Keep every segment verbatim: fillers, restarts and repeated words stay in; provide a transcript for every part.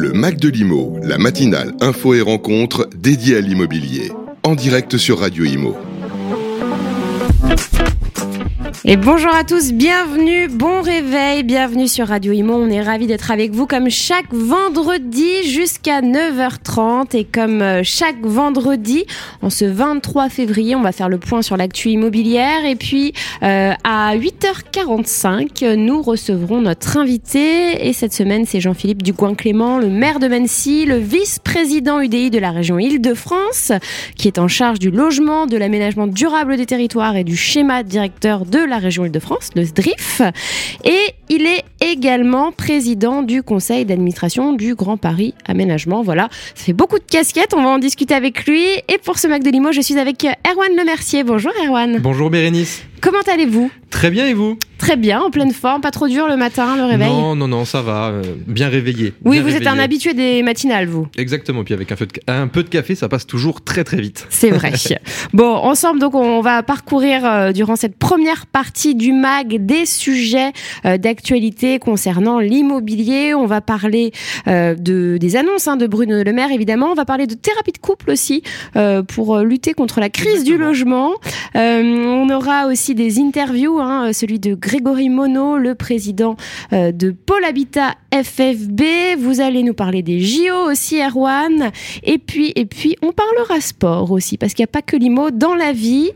Le Mac de l'I M O, la matinale info et rencontres dédiée à l'immobilier. En direct sur Radio I M O. Et bonjour à tous, bienvenue, bon réveil, bienvenue sur Radio I M O. On est ravis d'être avec vous comme chaque vendredi jusqu'à neuf heures trente. Et comme chaque vendredi, en ce vingt-trois février, on va faire le point sur l'actu immobilière. Et puis euh, à huit heures quarante-cinq, nous recevrons notre invité. Et cette semaine, c'est Jean-Philippe Dugouin-Clément, le maire de Mennecy, le vice-président U D I de la région Île-de-France, qui est en charge du logement, de l'aménagement durable des territoires et du schéma directeur de la région Île-de-France, le S D R I F, et il est également président du conseil d'administration du Grand Paris Aménagement. Voilà, ça fait beaucoup de casquettes, on va en discuter avec lui. Et pour ce Mac de l'I M O, je suis avec Erwan Lemercier. Bonjour Erwan. Bonjour Bérénice. Comment allez-vous ? Très bien, et vous ? Très bien, en pleine forme, pas trop dur le matin, le réveil ? Non, non, non, ça va, euh, bien réveillé. Oui, bien vous réveillé. Êtes un habitué des matinales, vous ? Exactement, puis avec un peu, de, un peu de café, ça passe toujours très très vite. C'est vrai. Bon, ensemble, donc, on va parcourir euh, durant cette première partie du M A G des sujets euh, d'actualité concernant l'immobilier. On va parler euh, de, des annonces hein, de Bruno Le Maire, évidemment. On va parler de thérapie de couple aussi, euh, pour lutter contre la crise Exactement. Du logement. Euh, on aura aussi des interviews, hein, celui de Grégory Monod, le président euh, de Pôle Habitat F F B. Vous allez nous parler des J O aussi, Erwan. Et puis, et puis on parlera sport aussi, parce qu'il n'y a pas que l'I M O dans la vie.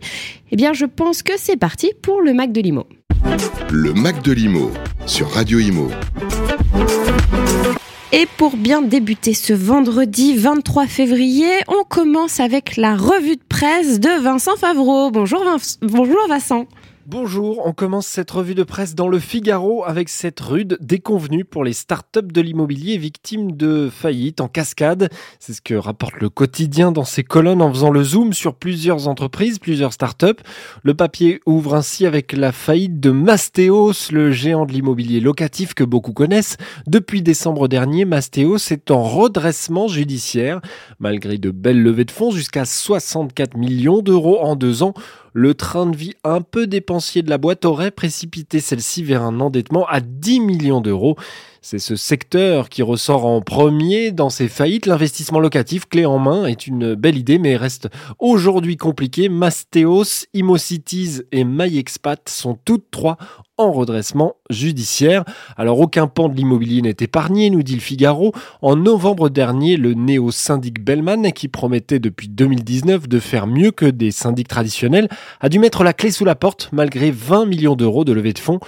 Eh bien, je pense que c'est parti pour le Mac de l'I M O. Le Mac de l'I M O sur Radio I M O. Et pour bien débuter ce vendredi vingt-trois février, on commence avec la revue de presse de Vincent Favreau. Bonjour, Vince... Bonjour Vincent. Bonjour, on commence cette revue de presse dans le Figaro avec cette rude déconvenue pour les startups de l'immobilier victimes de faillites en cascade. C'est ce que rapporte le quotidien dans ses colonnes en faisant le zoom sur plusieurs entreprises, plusieurs startups. Le papier ouvre ainsi avec la faillite de Mastéos, le géant de l'immobilier locatif que beaucoup connaissent. Depuis décembre dernier, Mastéos est en redressement judiciaire. Malgré de belles levées de fonds, jusqu'à soixante-quatre millions d'euros en deux ans, le train de vie un peu dépensier de la boîte aurait précipité celle-ci vers un endettement à dix millions d'euros. C'est ce secteur qui ressort en premier dans ces faillites. L'investissement locatif clé en main est une belle idée, mais reste aujourd'hui compliqué. Mastéos, Immocities et MyExpat sont toutes trois en redressement judiciaire. Alors aucun pan de l'immobilier n'est épargné, nous dit le Figaro. En novembre dernier, le néo-syndic Bellman, qui promettait depuis deux mille dix-neuf de faire mieux que des syndics traditionnels, a dû mettre la clé sous la porte malgré vingt millions d'euros de levée de fonds.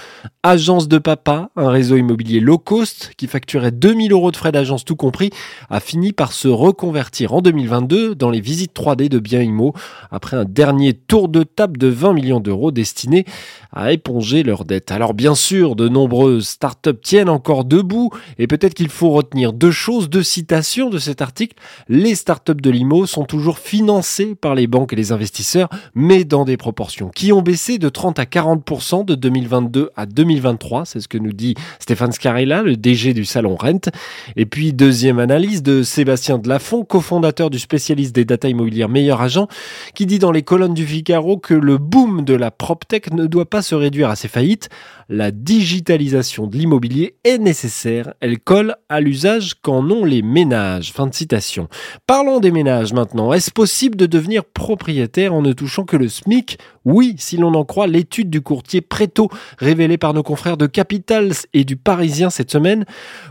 Agence de Papa, un réseau immobilier low cost qui facturait deux mille euros de frais d'agence tout compris, a fini par se reconvertir en deux mille vingt-deux dans les visites trois D de biens immo après un dernier tour de table de vingt millions d'euros destiné à éponger leurs dettes. Alors bien sûr, de nombreuses startups tiennent encore debout et peut-être qu'il faut retenir deux choses, deux citations de cet article. Les startups de l'I M O sont toujours financées par les banques et les investisseurs, mais dans des proportions qui ont baissé de trente à quarante pour cent de deux mille vingt-deux à deux mille vingt-trois. C'est ce que nous dit Stéphane Scarella, le D G du Salon Rent. Et puis deuxième analyse de Sébastien Delafond, cofondateur du spécialiste des data immobilières Meilleur Agent, qui dit dans les colonnes du Figaro que le boom de la PropTech ne doit pas se réduire à ses faillites. La digitalisation de l'immobilier est nécessaire, elle colle à l'usage qu'en ont les ménages. Fin de citation. Parlons des ménages maintenant. Est-ce possible de devenir propriétaire en ne touchant que le SMIC ? Oui, si l'on en croit l'étude du courtier Préto, révélée par nos confrères de Capitals et du Parisien cette semaine.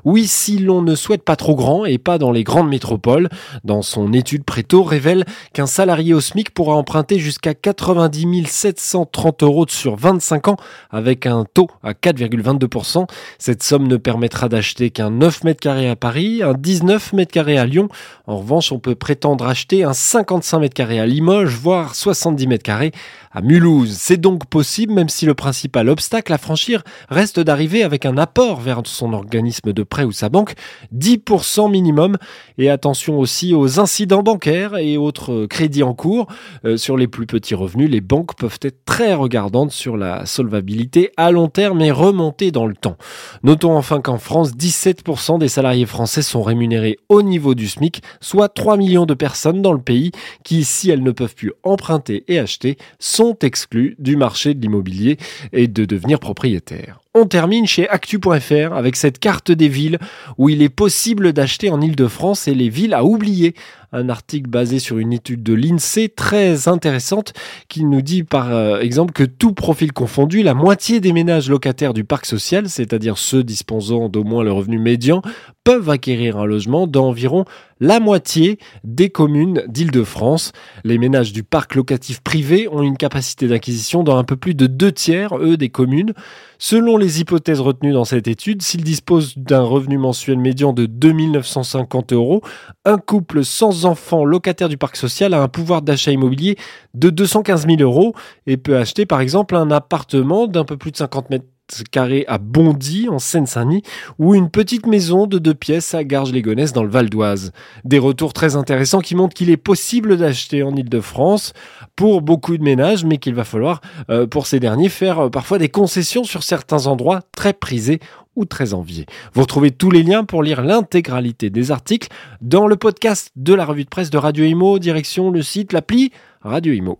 Oui, si l'on ne souhaite pas trop grand et pas dans les grandes métropoles. Dans son étude, Préto révèle qu'un salarié au SMIC pourra emprunter jusqu'à quatre-vingt-dix mille sept cent trente euros sur vingt-cinq ans avec un un taux à quatre virgule vingt-deux pour cent. Cette somme ne permettra d'acheter qu'un neuf mètres carrés à Paris, un dix-neuf mètres carrés à Lyon. En revanche, on peut prétendre acheter un cinquante-cinq mètres carrés à Limoges, voire soixante-dix mètres carrés à Mulhouse. C'est donc possible, même si le principal obstacle à franchir reste d'arriver avec un apport vers son organisme de prêt ou sa banque, dix pour cent minimum. Et attention aussi aux incidents bancaires et autres crédits en cours. Euh, sur les plus petits revenus, les banques peuvent être très regardantes sur la solvabilité à long terme et remonter dans le temps. Notons enfin qu'en France, dix-sept pour cent des salariés français sont rémunérés au niveau du SMIC, soit trois millions de personnes dans le pays qui, si elles ne peuvent plus emprunter et acheter, sont exclues du marché de l'immobilier et de devenir propriétaires. On termine chez actu point f r avec cette carte des villes où il est possible d'acheter en Ile-de-France et les villes à oublier. Un article basé sur une étude de l'INSEE très intéressante qui nous dit par exemple que tout profil confondu, la moitié des ménages locataires du parc social, c'est-à-dire ceux disposant d'au moins le revenu médian, peuvent acquérir un logement dans environ la moitié des communes d'Île-de-France. Les ménages du parc locatif privé ont une capacité d'acquisition dans un peu plus de deux tiers, eux, des communes. Selon les hypothèses retenues dans cette étude, s'ils disposent d'un revenu mensuel médian de deux mille neuf cent cinquante euros, un couple sans enfants locataire du parc social a un pouvoir d'achat immobilier de deux cent quinze mille euros et peut acheter par exemple un appartement d'un peu plus de cinquante mètres carré à Bondy, en Seine-Saint-Denis, ou une petite maison de deux pièces à Garges-les-Gonesses, dans le Val d'Oise. Des retours très intéressants qui montrent qu'il est possible d'acheter en Ile-de-France pour beaucoup de ménages, mais qu'il va falloir, euh, pour ces derniers, faire euh, parfois des concessions sur certains endroits très prisés ou très enviés. Vous retrouvez tous les liens pour lire l'intégralité des articles dans le podcast de la revue de presse de Radio Imo, direction le site, l'appli Radio Imo.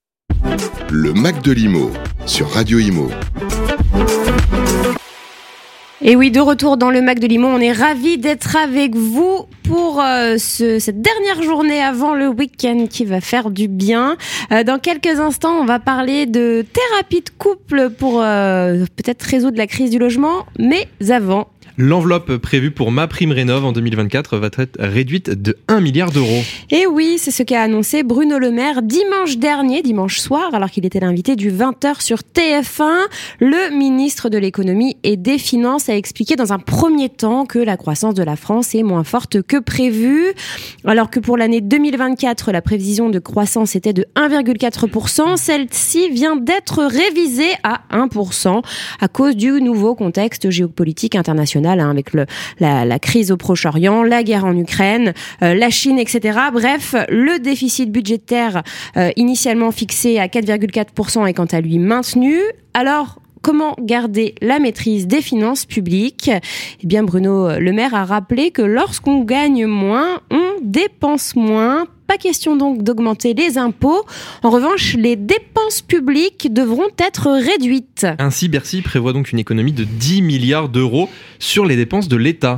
Le Mac de l'Imo, sur Radio Imo. Et oui, de retour dans le Mac de Limon, on est ravis d'être avec vous pour euh, ce, cette dernière journée avant le week-end qui va faire du bien. Euh, dans quelques instants, on va parler de thérapie de couple pour euh, peut-être résoudre la crise du logement, mais avant... L'enveloppe prévue pour MaPrimeRénov' en deux mille vingt-quatre va être réduite de un milliard d'euros. Et oui, c'est ce qu'a annoncé Bruno Le Maire dimanche dernier, dimanche soir, alors qu'il était l'invité du vingt heures sur T F un. Le ministre de l'économie et des finances a expliqué dans un premier temps que la croissance de la France est moins forte que prévu. Alors que pour l'année deux mille vingt-quatre, la prévision de croissance était de un virgule quatre pour cent, celle-ci vient d'être révisée à un pour cent à cause du nouveau contexte géopolitique international. Avec le, la, la crise au Proche-Orient, la guerre en Ukraine, euh, la Chine, et cetera. Bref, le déficit budgétaire euh, initialement fixé à quatre virgule quatre pour cent est quant à lui maintenu. Alors, comment garder la maîtrise des finances publiques ? Eh bien, Bruno Le Maire a rappelé que lorsqu'on gagne moins, on dépense moins. Pas question donc d'augmenter les impôts. En revanche, les dépenses publiques devront être réduites. Ainsi, Bercy prévoit donc une économie de dix milliards d'euros sur les dépenses de l'État.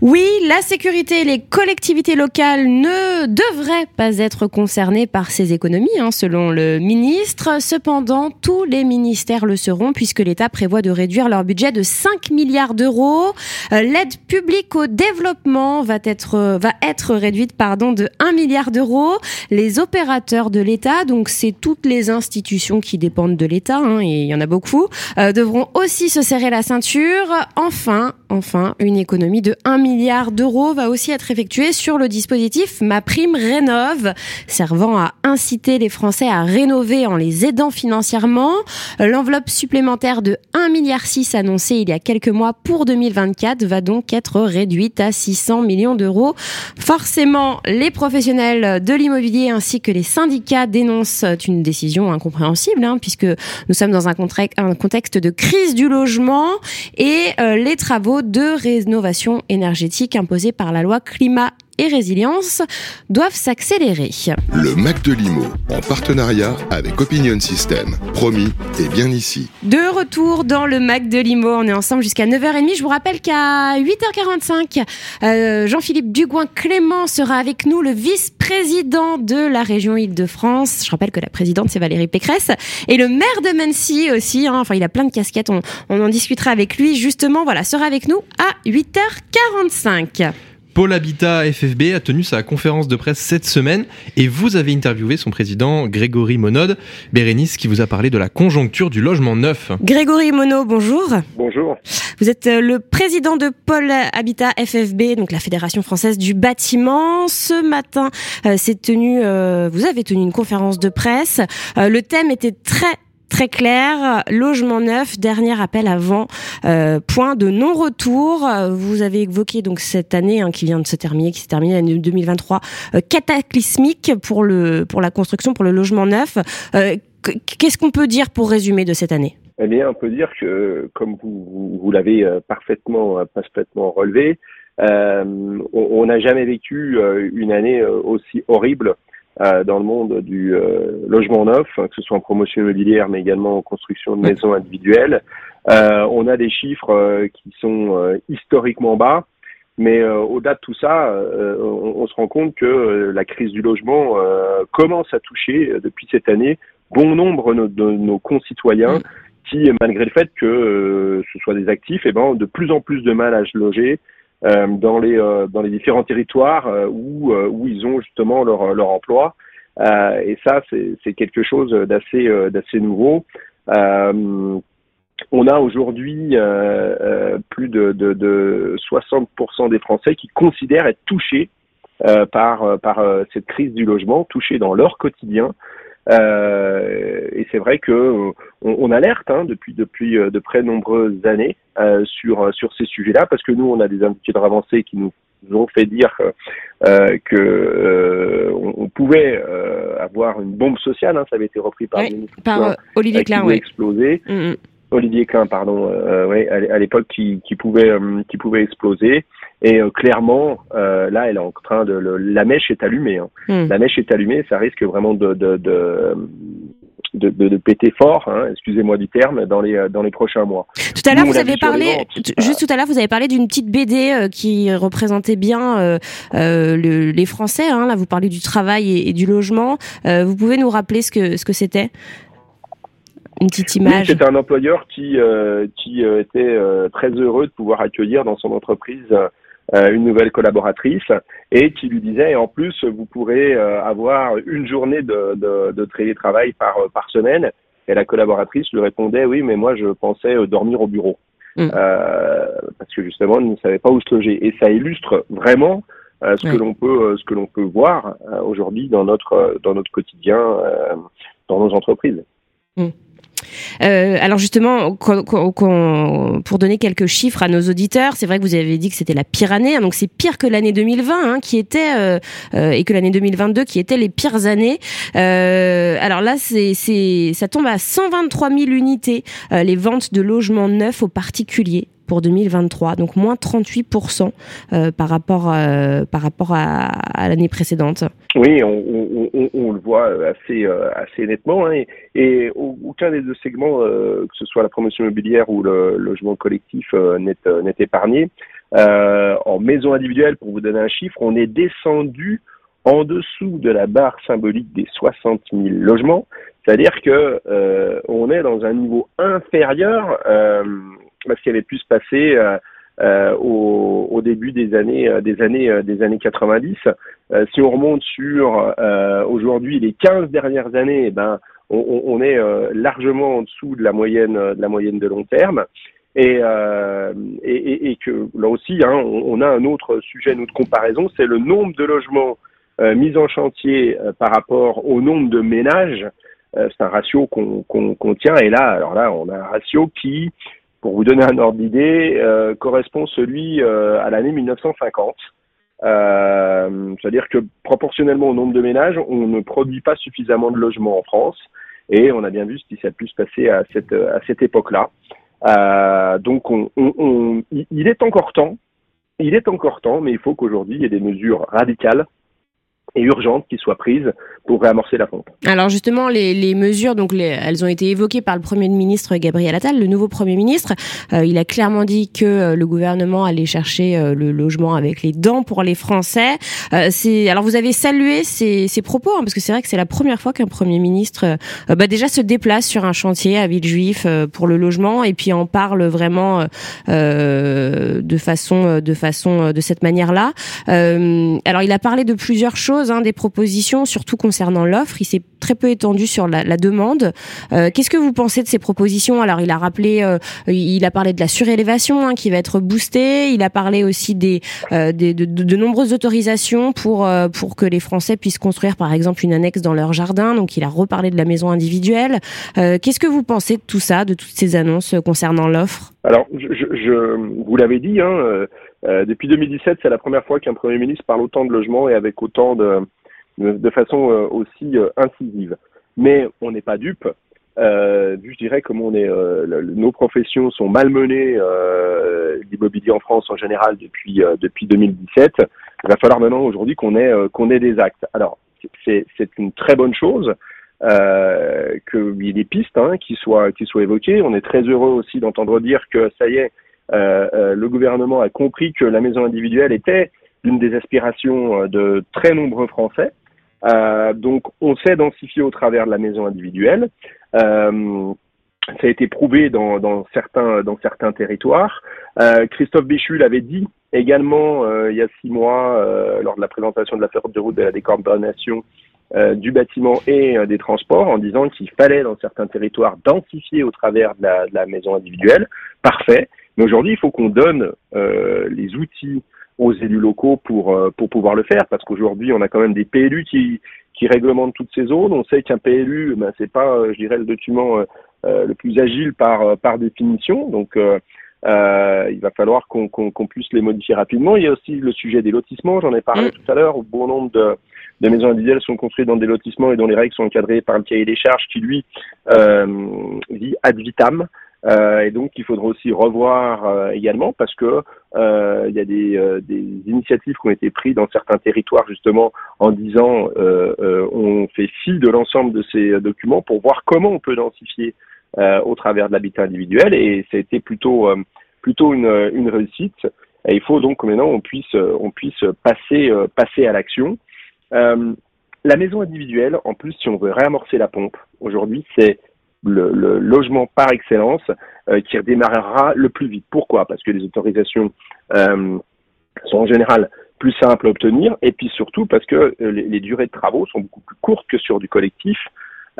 Oui, la sécurité et les collectivités locales ne devraient pas être concernées par ces économies, hein, selon le ministre. Cependant, tous les ministères le seront, puisque l'État prévoit de réduire leur budget de cinq milliards d'euros. Euh, l'aide publique au développement va être, euh, va être réduite, pardon, de un milliard d'euros. Les opérateurs de l'État, donc c'est toutes les institutions qui dépendent de l'État, hein, et il y en a beaucoup, euh, devront aussi se serrer la ceinture. Enfin, enfin, une économie de un milliard d'euros va aussi être effectué sur le dispositif MaPrimeRénov', servant à inciter les Français à rénover en les aidant financièrement. L'enveloppe supplémentaire de un virgule six milliard annoncée il y a quelques mois pour deux mille vingt-quatre va donc être réduite à six cents millions d'euros. Forcément, les professionnels de l'immobilier ainsi que les syndicats dénoncent une décision incompréhensible, hein, puisque nous sommes dans un contexte de crise du logement et euh, les travaux de rénovation énergétique imposés par la loi Climat et Résilience doivent s'accélérer. Le Mac de l'Imo, en partenariat avec Opinion System. Promis, et bien ici. De retour dans le Mac de l'Imo, on est ensemble jusqu'à neuf heures trente. Je vous rappelle qu'à huit heures quarante-cinq, euh, Jean-Philippe Dugoin-Clément sera avec nous, le vice-président de la région Île-de-France. Je rappelle que la présidente, c'est Valérie Pécresse. Et le maire de Mennecy aussi, hein, enfin il a plein de casquettes, on, on en discutera avec lui justement. Voilà, sera avec nous à huit heures quarante-cinq. Pôle Habitat F F B a tenu sa conférence de presse cette semaine et vous avez interviewé son président Grégory Monod. Bérénice qui vous a parlé de la conjoncture du logement neuf. Grégory Monod, bonjour. Bonjour. Vous êtes le président de Pôle Habitat F F B, donc la Fédération française du bâtiment. Ce matin, euh, c'est tenu, euh, vous avez tenu une conférence de presse. Euh, le thème était très Très clair, logement neuf, dernier appel avant, euh, point de non-retour. Vous avez évoqué donc cette année hein, qui vient de se terminer, qui s'est terminée l'année deux mille vingt-trois, euh, cataclysmique pour le pour la construction, pour le logement neuf. Euh, qu'est-ce qu'on peut dire pour résumer de cette année ? Eh bien, on peut dire que, comme vous, vous, vous l'avez parfaitement, parfaitement relevé, euh, on n'a jamais vécu une année aussi horrible euh, dans le monde du euh, logement neuf, que ce soit en promotion immobilière, mais également en construction de maisons individuelles. Euh, on a des chiffres euh, qui sont euh, historiquement bas, mais euh, au-delà de tout ça, euh, on, on se rend compte que euh, la crise du logement euh, commence à toucher euh, depuis cette année bon nombre de, de, de nos concitoyens qui, malgré le fait que euh, ce soit des actifs, eh ben, ont de plus en plus de mal à se loger euh, dans les euh, dans les différents territoires euh, où euh, où ils ont justement leur leur emploi. Euh, et ça, c'est c'est quelque chose d'assez euh, d'assez nouveau. Euh, On a aujourd'hui euh, euh, plus de, de, de soixante pour cent des Français qui considèrent être touchés euh, par, euh, par euh, cette crise du logement, touchés dans leur quotidien. Euh, et c'est vrai que on, on alerte hein, depuis depuis de très nombreuses années euh, sur sur ces sujets-là, parce que nous, on a des indicateurs avancés qui nous ont fait dire euh, que euh, on, on pouvait euh, avoir une bombe sociale. Hein, ça avait été repris par, oui, par euh, Olivier Klein, oui. Explosé. Mmh. Olivier Klein, pardon, euh, ouais, à l'époque qui, qui pouvait euh, qui pouvait exploser. Et euh, clairement, euh, là, elle est en train de le, la mèche est allumée. Hein. Mm. La mèche est allumée, ça risque vraiment de de de de, de, de péter fort. Hein, excusez-moi du terme, dans les dans les prochains mois. Tout à l'heure, vous avez parlé ventes, juste tout à l'heure, vous avez parlé d'une petite B D euh, qui représentait bien euh, euh, le, les Français. Hein, là, vous parlez du travail et, et du logement. Euh, vous pouvez nous rappeler ce que ce que c'était? Une petite image. Oui, c'était un employeur qui euh, qui euh, était euh, très heureux de pouvoir accueillir dans son entreprise euh, une nouvelle collaboratrice et qui lui disait, en plus, vous pourrez euh, avoir une journée de, de, de télétravail par, par semaine. Et la collaboratrice lui répondait, oui, mais moi, je pensais dormir au bureau. Mmh. Euh, parce que justement, elle ne savait pas où se loger. Et ça illustre vraiment Euh, ce ouais. que l'on peut, euh, ce que l'on peut voir euh, aujourd'hui dans notre, euh, dans notre quotidien, euh, dans nos entreprises. Mmh. Euh, alors justement, qu'on, qu'on, pour donner quelques chiffres à nos auditeurs, c'est vrai que vous avez dit que c'était la pire année, hein, donc c'est pire que l'année deux mille vingt hein, qui était euh, euh, et que l'année deux mille vingt-deux qui étaient les pires années. Euh, alors là, c'est, c'est, ça tombe à cent vingt-trois mille unités euh, les ventes de logements neufs aux particuliers pour deux mille vingt-trois, donc moins trente-huit pour cent euh, par rapport euh, par rapport à, à l'année précédente. Oui, on, on, on, on le voit assez euh, assez nettement, hein, et, et aucun des deux segments, euh, que ce soit la promotion immobilière ou le logement collectif, euh, n'est euh, n'est épargné. Euh, en maison individuelle, pour vous donner un chiffre, on est descendu en dessous de la barre symbolique des soixante mille logements, c'est-à-dire que euh, on est dans un niveau inférieur. Euh, Parce qu'il avait pu se passer euh, euh, au, au début des années euh, des années euh, des années quatre-vingt-dix. Euh, si on remonte sur euh, aujourd'hui les quinze dernières années, eh ben on, on est euh, largement en dessous de la moyenne de la moyenne de long terme. Et, euh, et, et, et que là aussi, hein, on, on a un autre sujet, une autre comparaison, c'est le nombre de logements euh, mis en chantier euh, par rapport au nombre de ménages. Euh, c'est un ratio qu'on, qu'on, qu'on tient. Et là, alors là, on a un ratio qui, pour vous donner un ordre d'idée, euh, correspond celui euh, à l'année mille neuf cent cinquante. Euh, c'est-à-dire que proportionnellement au nombre de ménages, on ne produit pas suffisamment de logements en France. Et on a bien vu ce qui s'est pu se passer à cette, à cette époque-là. Euh, donc, on, on, on, il est encore temps, il est encore temps, mais il faut qu'aujourd'hui, il y ait des mesures radicales et urgente qui soit prise pour réamorcer la pompe. Alors justement, les, les mesures, donc les, elles ont été évoquées par le Premier ministre Gabriel Attal, le nouveau Premier ministre. Euh, il a clairement dit que euh, le gouvernement allait chercher euh, le logement avec les dents pour les Français. Euh, c'est, alors vous avez salué ces, ces propos, hein, parce que c'est vrai que c'est la première fois qu'un Premier ministre euh, bah déjà se déplace sur un chantier à Villejuif euh, pour le logement et puis en parle vraiment euh, de façon, de façon, de cette manière-là. Euh, alors il a parlé de plusieurs choses, des propositions, surtout concernant l'offre. Il s'est très peu étendu sur la, la demande. Euh, qu'est-ce que vous pensez de ces propositions ? Alors, il a rappelé, euh, il a parlé de la surélévation hein, qui va être boostée. Il a parlé aussi des, euh, des de, de, de nombreuses autorisations pour euh, pour que les Français puissent construire, par exemple, une annexe dans leur jardin. Donc, il a reparlé de la maison individuelle. Euh, qu'est-ce que vous pensez de tout ça, de toutes ces annonces concernant l'offre ? Alors, je, je, vous l'avez dit, hein, euh... Euh, depuis deux mille dix-sept, c'est la première fois qu'un Premier ministre parle autant de logement et avec autant de, de, de façon euh, aussi euh, incisive. Mais on n'est pas dupe. Euh, je dirais comme on est, euh, le, nos professions sont malmenées, euh, l'immobilier en France en général depuis euh, depuis deux mille dix-sept. Il va falloir maintenant aujourd'hui qu'on ait euh, qu'on ait des actes. Alors c'est, c'est une très bonne chose euh, qu'il y ait des pistes hein, qui soient qui soient évoquées. On est très heureux aussi d'entendre dire que ça y est, euh, euh, le gouvernement a compris que la maison individuelle était l'une des aspirations de très nombreux Français. Euh, donc on s'est densifié au travers de la maison individuelle. Euh, ça a été prouvé dans, dans certains dans certains territoires. Euh, Christophe Béchu l'avait dit également euh, il y a six mois euh, lors de la présentation de la feuille de route de la décarbonation euh, du bâtiment et euh, des transports, en disant qu'il fallait dans certains territoires densifier au travers de la, de la maison individuelle. Parfait. Mais aujourd'hui, il faut qu'on donne euh, les outils aux élus locaux pour pour pouvoir le faire, parce qu'aujourd'hui on a quand même des P L U qui qui réglementent toutes ces zones. On sait qu'un P L U, ben c'est pas, je dirais, le document euh, le plus agile par par définition. Donc euh, euh, il va falloir qu'on, qu'on qu'on puisse les modifier rapidement. Il y a aussi le sujet des lotissements. J'en ai parlé tout à l'heure. Bon nombre de de maisons individuelles sont construites dans des lotissements et dont les règles sont encadrées par le cahier des charges qui lui euh, vit ad vitam. Euh, et donc, il faudra aussi revoir euh, également, parce que euh, il y a des, euh, des initiatives qui ont été prises dans certains territoires, justement, en disant euh, euh, on fait fi de l'ensemble de ces documents pour voir comment on peut densifier euh, au travers de l'habitat individuel. Et ça a été plutôt, euh, plutôt une, une réussite. Et il faut donc que maintenant on puisse, on puisse passer, euh, passer à l'action. Euh, la maison individuelle, en plus, si on veut réamorcer la pompe, aujourd'hui, c'est Le, le logement par excellence euh, qui redémarrera le plus vite. Pourquoi ? Parce que les autorisations euh, sont en général plus simples à obtenir, et puis surtout parce que euh, les, les durées de travaux sont beaucoup plus courtes que sur du collectif,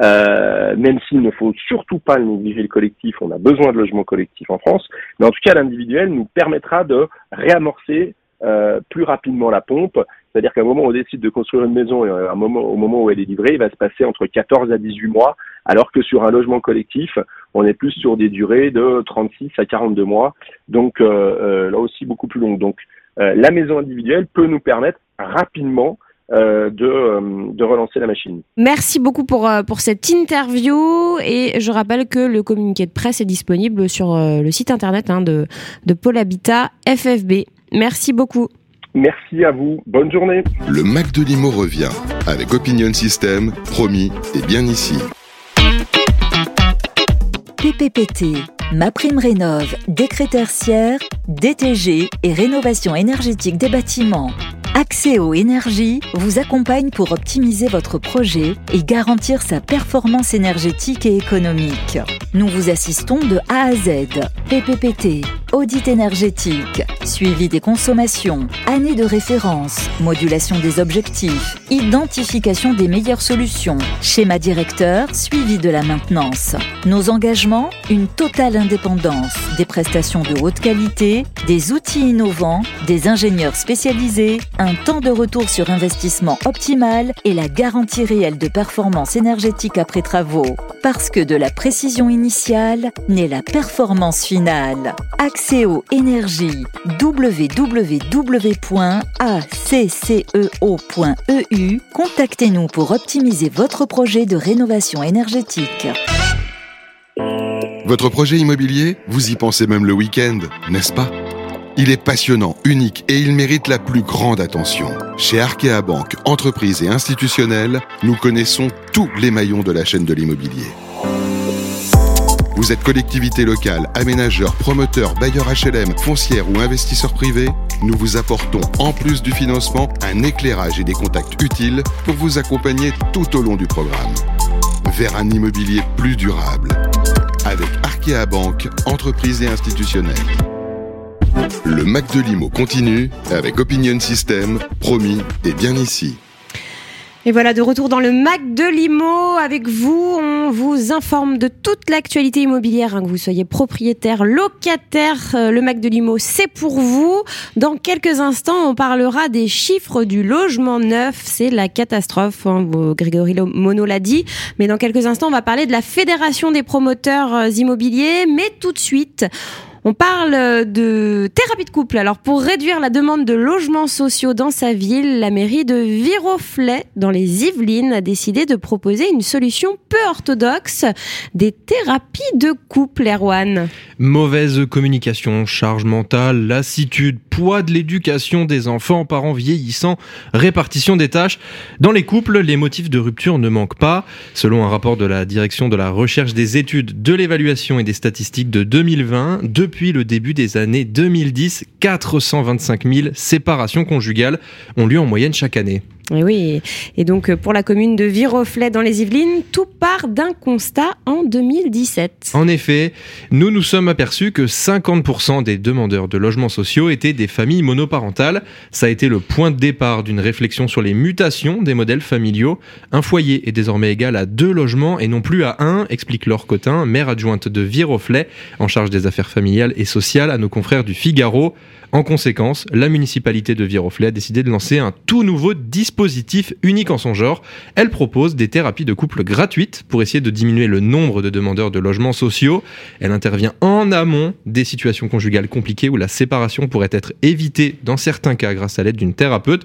euh, même s'il ne faut surtout pas négliger le collectif. On a besoin de logements collectifs en France, mais en tout cas l'individuel nous permettra de réamorcer Euh, plus rapidement la pompe, c'est-à-dire qu'à un moment où on décide de construire une maison et à un moment, au moment où elle est livrée, il va se passer entre quatorze à dix-huit mois, alors que sur un logement collectif, on est plus sur des durées de trente-six à quarante-deux mois, donc euh, euh, là aussi beaucoup plus longue. Donc euh, la maison individuelle peut nous permettre rapidement Euh, de, euh, de relancer la machine. Merci beaucoup pour, euh, pour cette interview, et je rappelle que le communiqué de presse est disponible sur euh, le site internet hein, de, de Pôle Habitat F F B. Merci beaucoup. Merci à vous, bonne journée. Le Mac de l'Imo revient avec Opinion System, promis, et bien ici. P P P T, MaPrimeRénov', décret tertiaire, D T G et rénovation énergétique des bâtiments. Axéo Énergie vous accompagne pour optimiser votre projet et garantir sa performance énergétique et économique. Nous vous assistons de A à Z. P P P T, audit énergétique, suivi des consommations, année de référence, modulation des objectifs, identification des meilleures solutions, schéma directeur, suivi de la maintenance. Nos engagements, une totale indépendance, des prestations de haute qualité, des outils innovants, des ingénieurs spécialisés, un temps de retour sur investissement optimal et la garantie réelle de performance énergétique après travaux. Parce que de la précision initiale naît la performance finale. Axéo Énergie, w w w point a c c e o point e u. Contactez-nous pour optimiser votre projet de rénovation énergétique. Votre projet immobilier, vous y pensez même le week-end, n'est-ce pas ? Il est passionnant, unique et il mérite la plus grande attention. Chez Arkea Banque, entreprises et institutionnelles, nous connaissons tous les maillons de la chaîne de l'immobilier. Vous êtes collectivité locale, aménageur, promoteur, bailleur H L M, foncière ou investisseur privé ? Nous vous apportons, en plus du financement, un éclairage et des contacts utiles pour vous accompagner tout au long du programme. Vers un immobilier plus durable. Avec Arkea Banque, entreprises et institutionnelles. Le Mac de l'Imo continue avec Opinion System, promis, et bien ici. Et voilà, de retour dans le Mac de l'Imo avec vous. On vous informe de toute l'actualité immobilière, hein, que vous soyez propriétaire, locataire. Euh, le Mac de l'Imo, c'est pour vous. Dans quelques instants, on parlera des chiffres du logement neuf. C'est la catastrophe, hein, Grégory Monod l'a dit. Mais dans quelques instants, on va parler de la Fédération des promoteurs immobiliers. Mais tout de suite, On parle de thérapie de couple. Alors, pour réduire la demande de logements sociaux dans sa ville, la mairie de Viroflay, dans les Yvelines, a décidé de proposer une solution peu orthodoxe, des thérapies de couple, Erwan. Mauvaise communication, charge mentale, lassitude, poids de l'éducation des enfants, parents vieillissants, répartition des tâches. Dans les couples, les motifs de rupture ne manquent pas. Selon un rapport de la Direction de la Recherche des études, de l'évaluation et des statistiques de deux mille vingt, depuis le début des années deux mille dix, quatre cent vingt-cinq mille séparations conjugales ont lieu en moyenne chaque année. Et oui, et donc pour la commune de Viroflay dans les Yvelines, tout part d'un constat en deux mille dix-sept. En effet, nous nous sommes aperçus que cinquante pour cent des demandeurs de logements sociaux étaient des familles monoparentales. Ça a été le point de départ d'une réflexion sur les mutations des modèles familiaux. Un foyer est désormais égal à deux logements et non plus à un, explique Laure Cotin, maire adjointe de Viroflay, en charge des affaires familiales et sociales, à nos confrères du Figaro. En conséquence, la municipalité de Viroflay a décidé de lancer un tout nouveau dispositif unique en son genre. Elle propose des thérapies de couple gratuites pour essayer de diminuer le nombre de demandeurs de logements sociaux. Elle intervient en amont des situations conjugales compliquées où la séparation pourrait être évitée dans certains cas grâce à l'aide d'une thérapeute.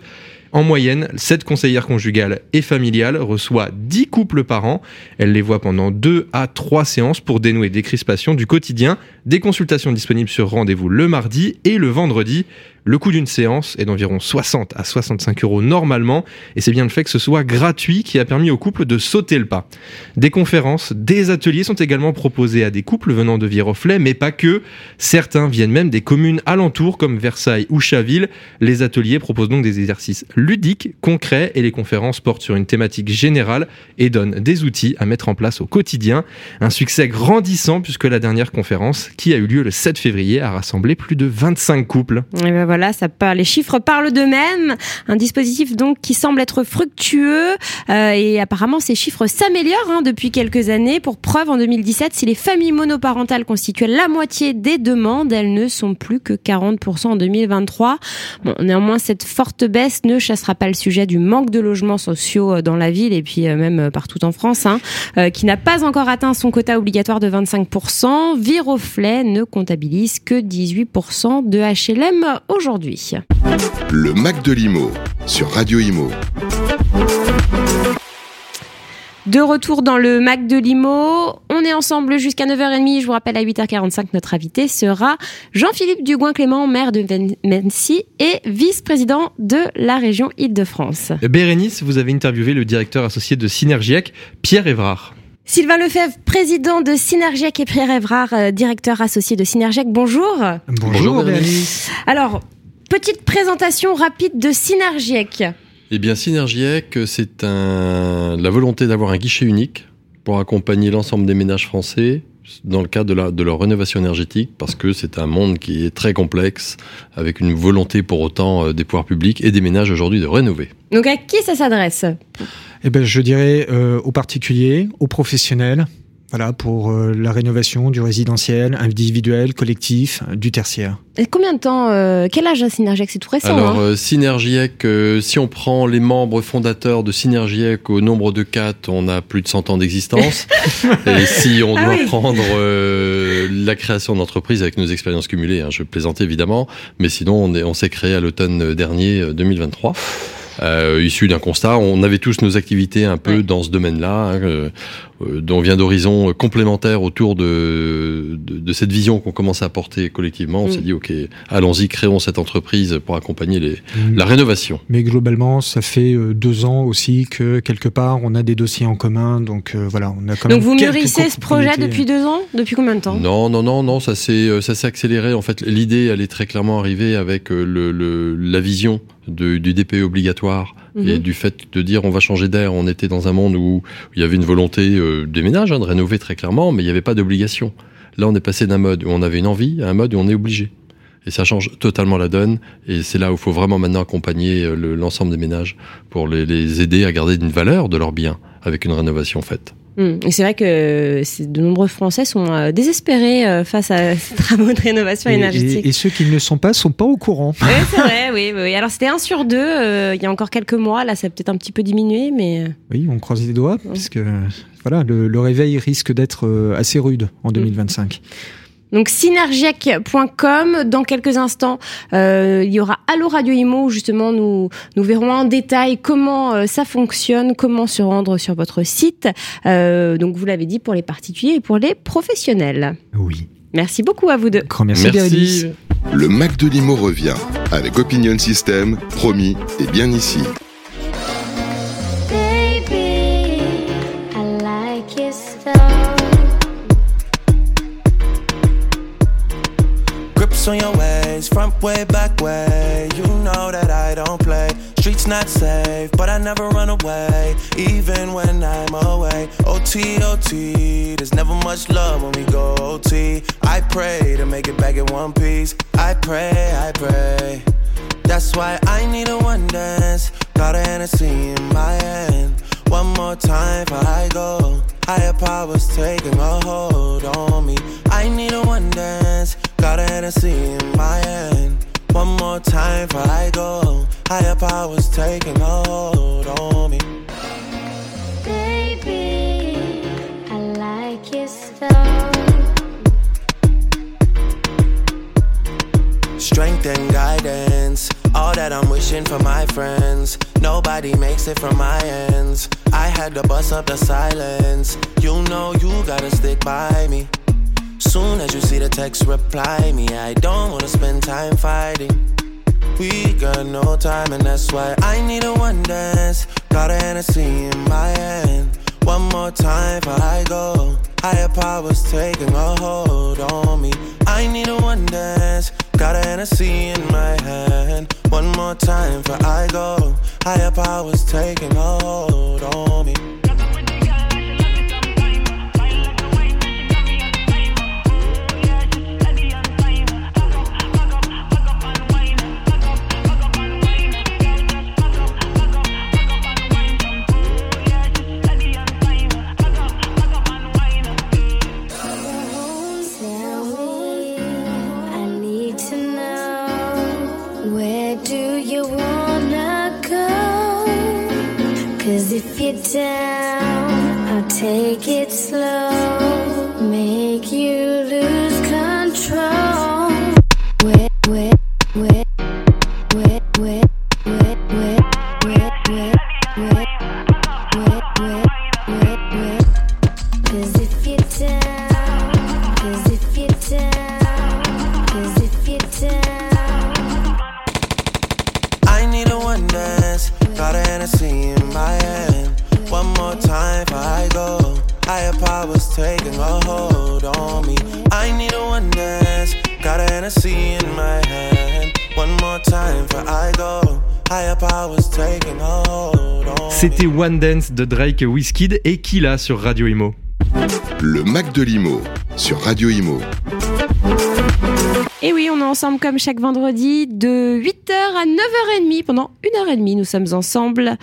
En moyenne, cette conseillère conjugale et familiale reçoit dix couples par an. Elle les voit pendant deux à trois séances pour dénouer des crispations du quotidien. Des consultations disponibles sur rendez-vous le mardi et le vendredi. Le coût d'une séance est d'environ soixante à soixante-cinq euros normalement, et c'est bien le fait que ce soit gratuit qui a permis aux couples de sauter le pas. Des conférences, des ateliers sont également proposés à des couples venant de Viroflay, mais pas que. Certains viennent même des communes alentours comme Versailles ou Chaville. Les ateliers proposent donc des exercices ludiques, concrets, et les conférences portent sur une thématique générale et donnent des outils à mettre en place au quotidien. Un succès grandissant puisque la dernière conférence, qui a eu lieu le sept février, a rassemblé plus de vingt-cinq couples. Et ben voilà. Voilà, ça parle, les chiffres parlent d'eux-mêmes. Un dispositif donc qui semble être fructueux euh, et apparemment ces chiffres s'améliorent hein, depuis quelques années. Pour preuve, en deux mille dix-sept, si les familles monoparentales constituaient la moitié des demandes, elles ne sont plus que quarante pour cent en deux mille vingt-trois. Bon, néanmoins, cette forte baisse ne chassera pas le sujet du manque de logements sociaux dans la ville et puis euh, même partout en France, hein, euh, qui n'a pas encore atteint son quota obligatoire de vingt-cinq pour cent. Viroflay ne comptabilise que dix-huit pour cent de H L M aujourd'hui. Aujourd'hui. Le Mac de l'I M O sur Radio I M O. De retour dans le Mac de l'I M O, on est ensemble jusqu'à neuf heures trente. Je vous rappelle, à huit heures quarante-cinq, notre invité sera Jean-Philippe Dugoin-Clément, maire de Mennecy et vice-président de la région Île-de-France. Bérénice, vous avez interviewé le directeur associé de Synergiec, Pierre Évrard. Sylvain Lefebvre, président de Synergiec, et Pierre Évrard, euh, directeur associé de Synergiec, bonjour. Bonjour, Bérénice. Alors, petite présentation rapide de Synergiec. Eh bien, Synergiec, c'est un... la volonté d'avoir un guichet unique pour accompagner l'ensemble des ménages français dans le cadre de, la... de leur rénovation énergétique, parce que c'est un monde qui est très complexe, avec une volonté pour autant des pouvoirs publics et des ménages aujourd'hui de rénover. Donc à qui ça s'adresse ? Eh ben, je dirais euh, aux particuliers, aux professionnels, voilà, pour euh, la rénovation du résidentiel, individuel, collectif, du tertiaire. Et combien de temps euh, quel âge a Synergiec ? C'est tout récent. Alors, hein euh, Synergiec, euh, si on prend les membres fondateurs de Synergiec au nombre de quatre, on a plus de cent ans d'existence. Et si on ah doit oui. prendre euh, la création d'entreprise avec nos expériences cumulées, hein, je plaisante évidemment, mais sinon on, est, on s'est créé à l'automne dernier, deux mille vingt-trois. Euh, issu d'un constat, on avait tous nos activités un peu ouais. dans ce domaine-là, hein, euh, dont vient d'horizons complémentaires autour de, de de cette vision qu'on commence à porter collectivement. On mmh. s'est dit ok, allons-y, créons cette entreprise pour accompagner les mmh. la rénovation. Mais globalement, ça fait deux ans aussi que quelque part on a des dossiers en commun, donc euh, voilà, on a quand même. Donc vous mûrissez ce projet depuis deux ans, depuis combien de temps ? Non, non, non, non, ça s'est ça s'est accéléré. En fait, l'idée, elle est très clairement arrivée avec le, le la vision. De, du D P E obligatoire mmh. et du fait de dire on va changer d'air. On était dans un monde où il y avait une volonté euh, des ménages hein, de rénover très clairement, mais il n'y avait pas d'obligation. Là, on est passé d'un mode où on avait une envie à un mode où on est obligé. Et ça change totalement la donne. Et c'est là où il faut vraiment maintenant accompagner le, l'ensemble des ménages pour les, les aider à garder une valeur de leur bien avec une rénovation faite. Mmh. Et c'est vrai que de nombreux Français sont désespérés face à ces travaux de rénovation et, énergétique. Et, et ceux qui ne le sont pas sont pas au courant. Oui, c'est vrai, oui, oui. Alors c'était un sur deux euh, il y a encore quelques mois, là ça a peut-être un petit peu diminué, mais... Oui, on croise les doigts, ouais. parce que voilà, le, le réveil risque d'être assez rude en deux mille vingt-cinq. Mmh. Donc synergiac point com, dans quelques instants, euh, il y aura Allo Radio Imo où justement nous, nous verrons en détail comment euh, ça fonctionne, comment se rendre sur votre site. Euh, donc vous l'avez dit, pour les particuliers et pour les professionnels. Oui. Merci beaucoup à vous deux. Grand merci. Merci. Le Mac de l'Imo revient avec Opinion System, promis, et bien ici. On your ways, front way, back way. You know that I don't play. Streets not safe, but I never run away. Even when I'm away. O T, O T, there's never much love when we go O T. I pray to make it back in one piece. I pray, I pray. That's why I need a one dance. Got a Hennessy in my hand. One more time before I go. Higher powers taking a hold on me. I need a one dance. Got a Hennessy in my hand. One more time before I go. Higher powers taking a hold on me. Baby, I like your style. Strength and guidance, all that I'm wishing for my friends. Nobody makes it from my ends. I had to bust up the silence. You know you gotta stick by me. Soon as you see the text, reply me. I don't wanna spend time fighting. We got no time, and that's why I need a one dance. Got a Hennessy in my hand. One more time before I go. Higher powers taking a hold on me. I need a one dance. Got a Hennessy in my hand. One more time before I go. Higher powers taking a hold on me. If you're down, I'll take it slow, make you lose control. Where, where, where, where, where, where, where, where, where, where, where, where, where, where. 'Cause if you're down, 'cause if you're down, 'cause if you're down, I need a one dance, got a Hennessy in my hand. One more time before I go. Higher powers taking a hold on me. I need a one dance. Got a Hennessy in my hand. One more time before I go. Higher powers taking a hold on me. C'était One Dance de Drake, Wizkid et Killa sur Radio Imo. Le Mac de l'Imo sur Radio Imo. Et oui, on est ensemble comme chaque vendredi de huit heures à neuf heures trente. Pendant une heure trente, nous sommes ensemble.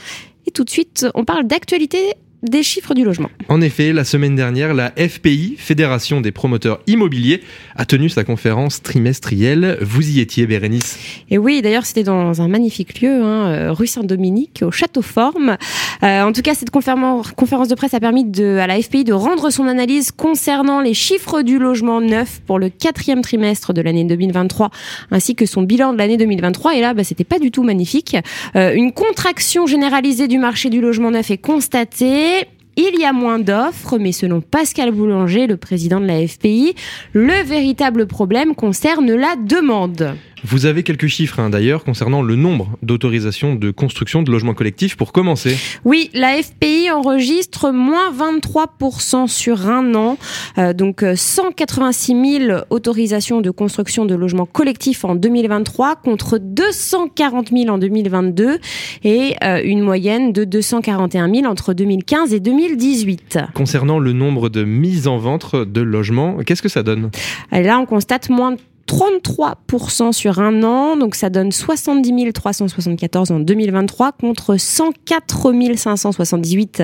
Et tout de suite, on parle d'actualité des chiffres du logement. En effet, la semaine dernière, la F P I, Fédération des promoteurs immobiliers, a tenu sa conférence trimestrielle. Vous y étiez, Bérénice. Et oui, d'ailleurs, c'était dans un magnifique lieu, hein, rue Saint-Dominique, au Château Forme. Euh, en tout cas, cette conférence de presse a permis de, à la F P I de rendre son analyse concernant les chiffres du logement neuf pour le quatrième trimestre de l'année deux mille vingt-trois, ainsi que son bilan de l'année deux mille vingt-trois. Et là, bah, c'était pas du tout magnifique. Euh, une contraction généralisée du marché du logement neuf est constatée. Il y a moins d'offres, mais selon Pascal Boulanger, le président de la F P I, le véritable problème concerne la demande. Vous avez quelques chiffres, hein, d'ailleurs, concernant le nombre d'autorisations de construction de logements collectifs pour commencer. Oui, la F P I enregistre moins vingt-trois pour cent sur un an. Euh, donc cent quatre-vingt-six mille autorisations de construction de logements collectifs en deux mille vingt-trois contre deux cent quarante mille en deux mille vingt-deux et euh, une moyenne de deux cent quarante et un mille entre deux mille quinze et deux mille dix-huit. Concernant le nombre de mises en vente de logements, qu'est-ce que ça donne ? Et là, on constate moins de trente-trois pour cent sur un an, donc ça donne soixante-dix mille trois cent soixante-quatorze en deux mille vingt-trois contre cent quatre mille cinq cent soixante-dix-huit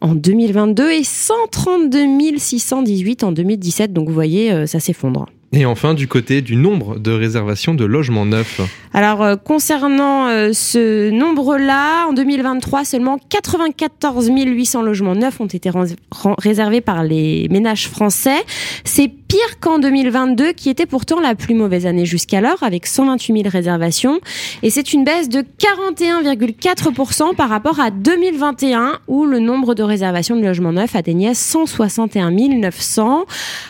en deux mille vingt-deux et cent trente-deux mille six cent dix-huit en deux mille dix-sept, donc vous voyez, ça s'effondre. Et enfin, du côté du nombre de réservations de logements neufs. Alors, euh, concernant euh, ce nombre-là, en deux mille vingt-trois, seulement quatre-vingt-quatorze mille huit cents logements neufs ont été ren- ren- réservés par les ménages français. C'est pire qu'en deux mille vingt-deux, qui était pourtant la plus mauvaise année jusqu'alors, avec cent vingt-huit mille réservations. Et c'est une baisse de quarante et un virgule quatre pour cent par rapport à deux mille vingt et un, où le nombre de réservations de logements neufs atteignait cent soixante et un mille neuf cents.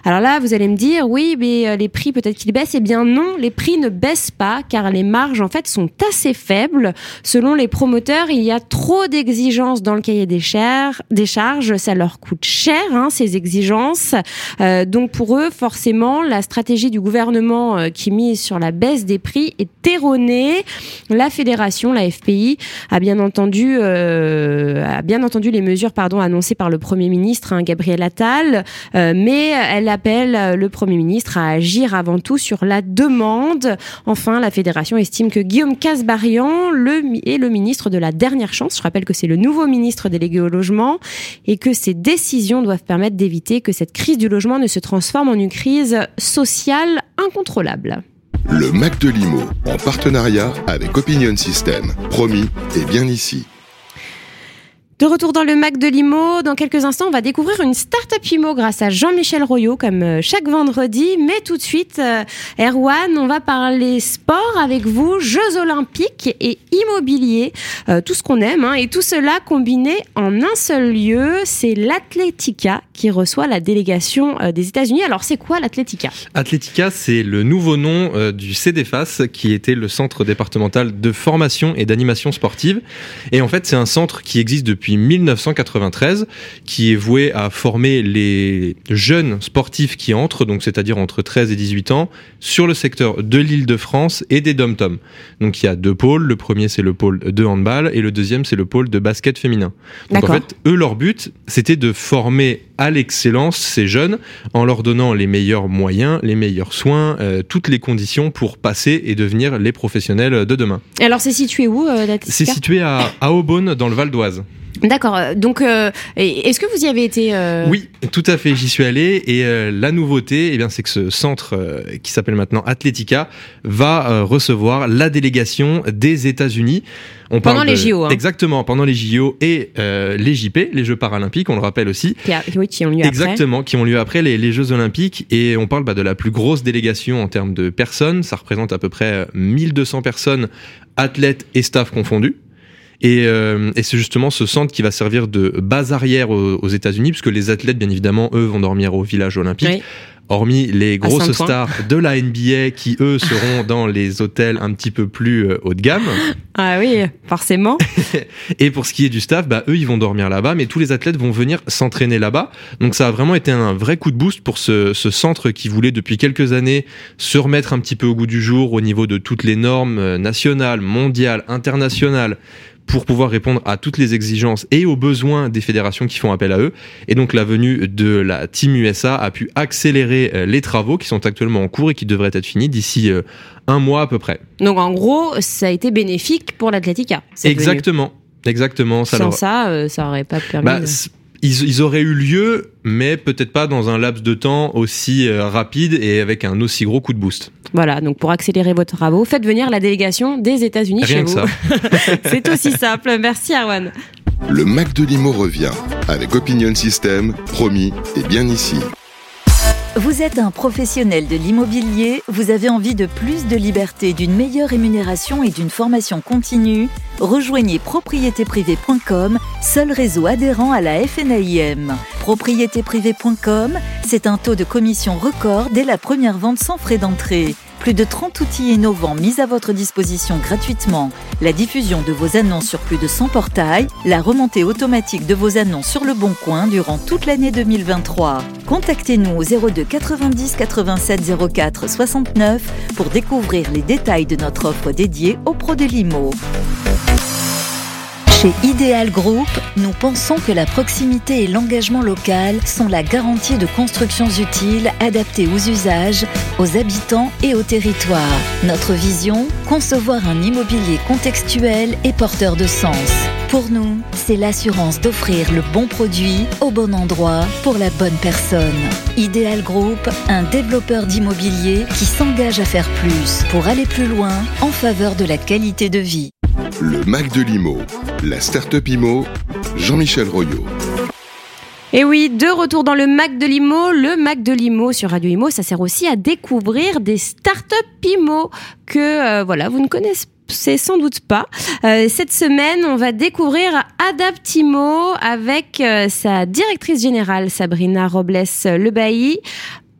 Alors là, vous allez me dire, oui, mais les prix, peut-être qu'ils baissent. Eh bien non, les prix ne baissent pas, car les marges, en fait, sont assez faibles. Selon les promoteurs, il y a trop d'exigences dans le cahier des charges. Des charges. Ça leur coûte cher, hein, ces exigences. Euh, donc, pour eux, forcément, la stratégie du gouvernement euh, qui mise sur la baisse des prix est erronée. La fédération, la F P I, a bien entendu, euh, a bien entendu les mesures pardon, annoncées par le Premier ministre, hein, Gabriel Attal, euh, mais elle appelle le Premier ministre à agir avant tout sur la demande. Enfin, la fédération estime que Guillaume Kasbarian le, est le ministre de la dernière chance. Je rappelle que c'est le nouveau ministre délégué au logement et que ses décisions doivent permettre d'éviter que cette crise du logement ne se transforme en une crise sociale incontrôlable. Le Mac de Limo, en partenariat avec Opinion System. Promis, et bien ici. De retour dans le Mac de l'I M O, dans quelques instants, on va découvrir une start-up I M O grâce à Jean-Michel Royot, comme chaque vendredi. Mais tout de suite, Erwan, on va parler sport avec vous, Jeux Olympiques et immobilier, euh, tout ce qu'on aime, hein, et tout cela combiné en un seul lieu. C'est l'Atletica qui reçoit la délégation euh, des États-Unis. Alors, c'est quoi l'Atletica ? Atletica, c'est le nouveau nom euh, du C D F A S, qui était le Centre départemental de formation et d'animation sportive. Et en fait, c'est un centre qui existe depuis Depuis mille neuf cent quatre-vingt-treize, qui est voué à former les jeunes sportifs qui entrent, donc c'est-à-dire entre treize et dix-huit ans, sur le secteur de l'Île-de-France et des Dom-Tom. Donc il y a deux pôles, le premier c'est le pôle de handball et le deuxième c'est le pôle de basket féminin. Donc D'accord. en fait, eux, leur but, c'était de former à l'excellence ces jeunes en leur donnant les meilleurs moyens, les meilleurs soins, euh, toutes les conditions pour passer et devenir les professionnels de demain. Et alors c'est situé où euh, la C'est situé à, à Aubonne dans le Val d'Oise. D'accord, donc euh, est-ce que vous y avez été euh... Oui, tout à fait, j'y suis allé et euh, la nouveauté, eh bien, c'est que ce centre euh, qui s'appelle maintenant Atletica va euh, recevoir la délégation des États-Unis. On pendant parle les J O. Hein. Exactement, pendant les J O et euh, les J P, les Jeux Paralympiques, on le rappelle aussi. Qui, a, oui, qui ont lieu exactement, après. qui ont lieu après les, les Jeux Olympiques. Et on parle bah, de la plus grosse délégation en termes de personnes. Ça représente à peu près mille deux cents personnes, athlètes et staff confondus. Et, euh, et c'est justement ce centre qui va servir de base arrière aux, aux États-Unis, puisque les athlètes, bien évidemment, eux, vont dormir au village olympique. Oui. Hormis les grosses stars de la N B A qui, eux, seront dans les hôtels un petit peu plus haut de gamme. Ah oui, forcément. Et pour ce qui est du staff, bah, eux, ils vont dormir là-bas, mais tous les athlètes vont venir s'entraîner là-bas. Donc ça a vraiment été un vrai coup de boost pour ce, ce centre qui voulait depuis quelques années se remettre un petit peu au goût du jour au niveau de toutes les normes nationales, mondiales, internationales, pour pouvoir répondre à toutes les exigences et aux besoins des fédérations qui font appel à eux. Et donc la venue de la Team U S A a pu accélérer les travaux qui sont actuellement en cours et qui devraient être finis d'ici un mois à peu près. Donc en gros, ça a été bénéfique pour l'Atletica. Exactement, devenu... exactement. Ça Sans leur... ça, euh, ça n'aurait pas permis... Bah, de... ils, ils auraient eu lieu, mais peut-être pas dans un laps de temps aussi euh, rapide et avec un aussi gros coup de boost. Voilà, donc pour accélérer vos travaux, faites venir la délégation des États-Unis chez vous. Rien que ça. C'est aussi simple. Merci Erwan. Le Mac de Limo revient avec Opinion System, promis et bien ici. Vous êtes un professionnel de l'immobilier, vous avez envie de plus de liberté, d'une meilleure rémunération et d'une formation continue ? Rejoignez propriété privée point com, seul réseau adhérent à la F N A I M. propriété privée point com, c'est un taux de commission record dès la première vente sans frais d'entrée. Plus de trente outils innovants mis à votre disposition gratuitement. La diffusion de vos annonces sur plus de cent portails, la remontée automatique de vos annonces sur Le Bon Coin durant toute l'année deux mille vingt-trois. Contactez-nous au zéro deux quatre-vingt-dix quatre-vingt-sept zéro quatre soixante-neuf pour découvrir les détails de notre offre dédiée aux pros de l'I M O. Chez Ideal Group, nous pensons que la proximité et l'engagement local sont la garantie de constructions utiles adaptées aux usages, aux habitants et aux territoires. Notre vision, concevoir un immobilier contextuel et porteur de sens. Pour nous, c'est l'assurance d'offrir le bon produit au bon endroit pour la bonne personne. Ideal Group, un développeur d'immobilier qui s'engage à faire plus pour aller plus loin en faveur de la qualité de vie. Le Mac de l'I M O, la start-up I M O, Jean-Michel Royot. Et oui, de retour dans le Mac de l'I M O, le Mac de l'I M O sur Radio I M O, ça sert aussi à découvrir des startups I M O que euh, voilà, vous ne connaissez pas. C'est sans doute pas. Euh, cette semaine, on va découvrir Adaptimo avec euh, sa directrice générale, Sabrina Robles-Lebailly.